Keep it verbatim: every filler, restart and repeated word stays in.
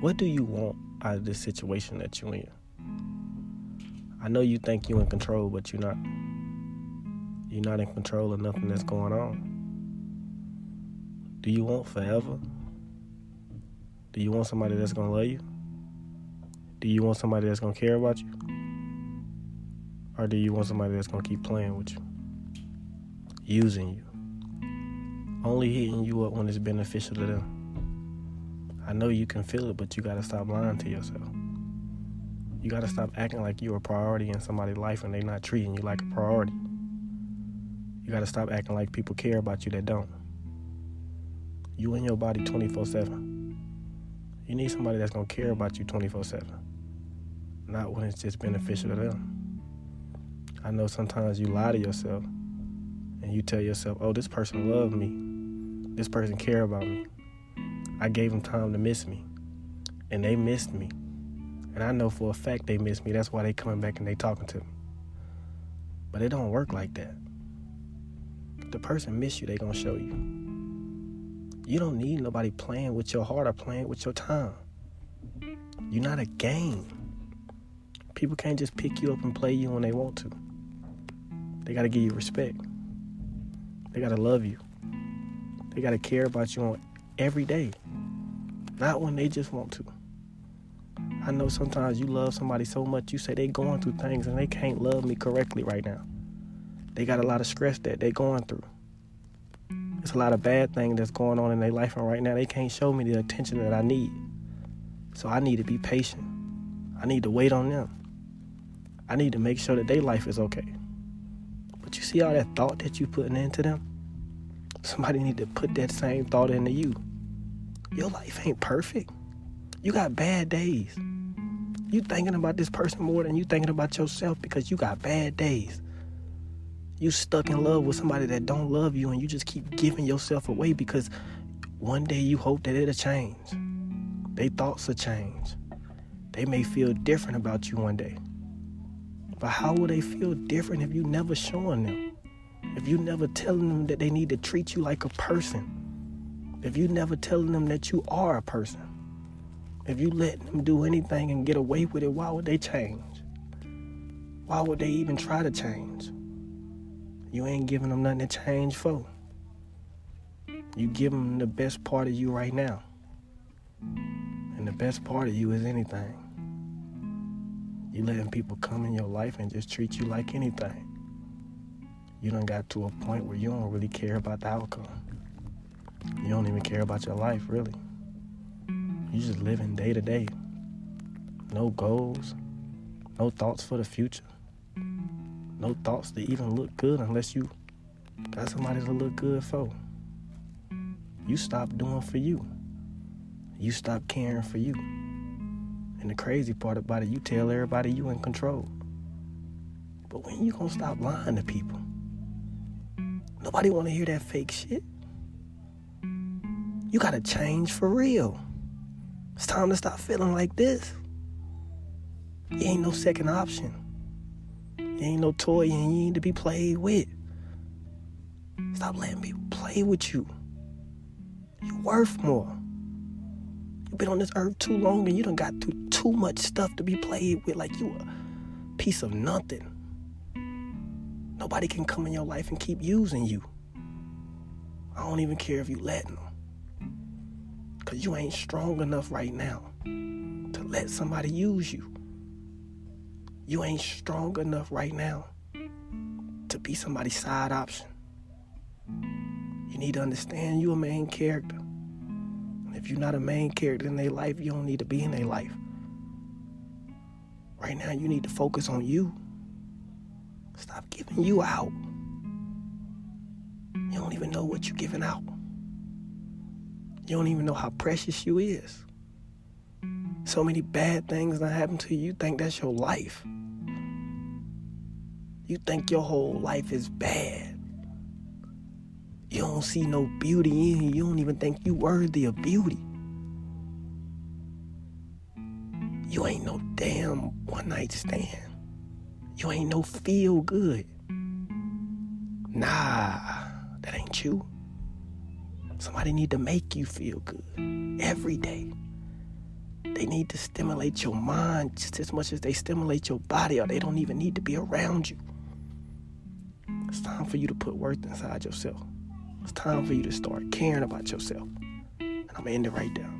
What do you want out of this situation that you're in? I know you think you're in control, but you're not. You're not in control of nothing that's going on. Do you want forever? Do you want somebody that's going to love you? Do you want somebody that's going to care about you? Or do you want somebody that's going to keep playing with you? Using you. Only hitting you up when it's beneficial to them. I know you can feel it, but you gotta stop lying to yourself. You gotta stop acting like you're a priority in somebody's life and they're not treating you like a priority. You gotta stop acting like people care about you that don't. You in your body twenty-four seven. You need somebody that's gonna care about you twenty-four seven. Not when it's just beneficial to them. I know sometimes you lie to yourself and you tell yourself, oh, this person loved me. This person cared about me. I gave them time to miss me, and they missed me. And I know for a fact they missed me. That's why they coming back and they talking to me. But it don't work like that. If the person miss you, they gonna show you. You don't need nobody playing with your heart or playing with your time. You're not a game. People can't just pick you up and play you when they want to. They gotta give you respect. They gotta love you. They gotta care about you on every day. Not when they just want to. I know sometimes you love somebody so much, you say they going through things and they can't love me correctly right now. They got a lot of stress that they going through. It's a lot of bad things that's going on in their life, and right now they can't show me the attention that I need. So I need to be patient. I need to wait on them. I need to make sure that their life is okay. But you see all that thought that you putting into them? Somebody need to put that same thought into you. Your life ain't perfect. You got bad days. You thinking about this person more than you thinking about yourself because you got bad days. You stuck in love with somebody that don't love you, and you just keep giving yourself away because one day you hope that it'll change. They thoughts will change. They may feel different about you one day. But how will they feel different if you never showing them? If you never telling them that they need to treat you like a person, if you never telling them that you are a person, if you let them do anything and get away with it, why would they change? Why would they even try to change? You ain't giving them nothing to change for. You give them the best part of you right now. And the best part of you is anything. You letting people come in your life and just treat you like anything. You done got to a point where you don't really care about the outcome. You don't even care about your life, really. You just living day to day. No goals. No thoughts for the future. No thoughts to even look good unless you got somebody to look good for. You stop doing for you. You stop caring for you. And the crazy part about it, you tell everybody you in control. But when you gonna stop lying to people? Nobody want to hear that fake shit. You got to change for real. It's time to stop feeling like this. You ain't no second option. You ain't no toy and you ain't to be played with. Stop letting people play with you. You're worth more. You've been on this earth too long and you done got through too much stuff to be played with like you a piece of nothing. Nobody can come in your life and keep using you. I don't even care if you letting them. Because you ain't strong enough right now to let somebody use you. You ain't strong enough right now to be somebody's side option. You need to understand you a main character. And if you're not a main character in their life, you don't need to be in their life. Right now, you need to focus on you. Stop giving you out. You don't even know what you're giving out. You don't even know how precious you is. So many bad things that happen to you, you think that's your life. You think your whole life is bad. You don't see no beauty in you. You don't even think you worthy of beauty. You ain't no damn one night stand. You ain't no feel good. Nah, that ain't you. Somebody need to make you feel good every day. They need to stimulate your mind just as much as they stimulate your body, or they don't even need to be around you. It's time for you to put worth inside yourself. It's time for you to start caring about yourself. And I'm going to end it right there.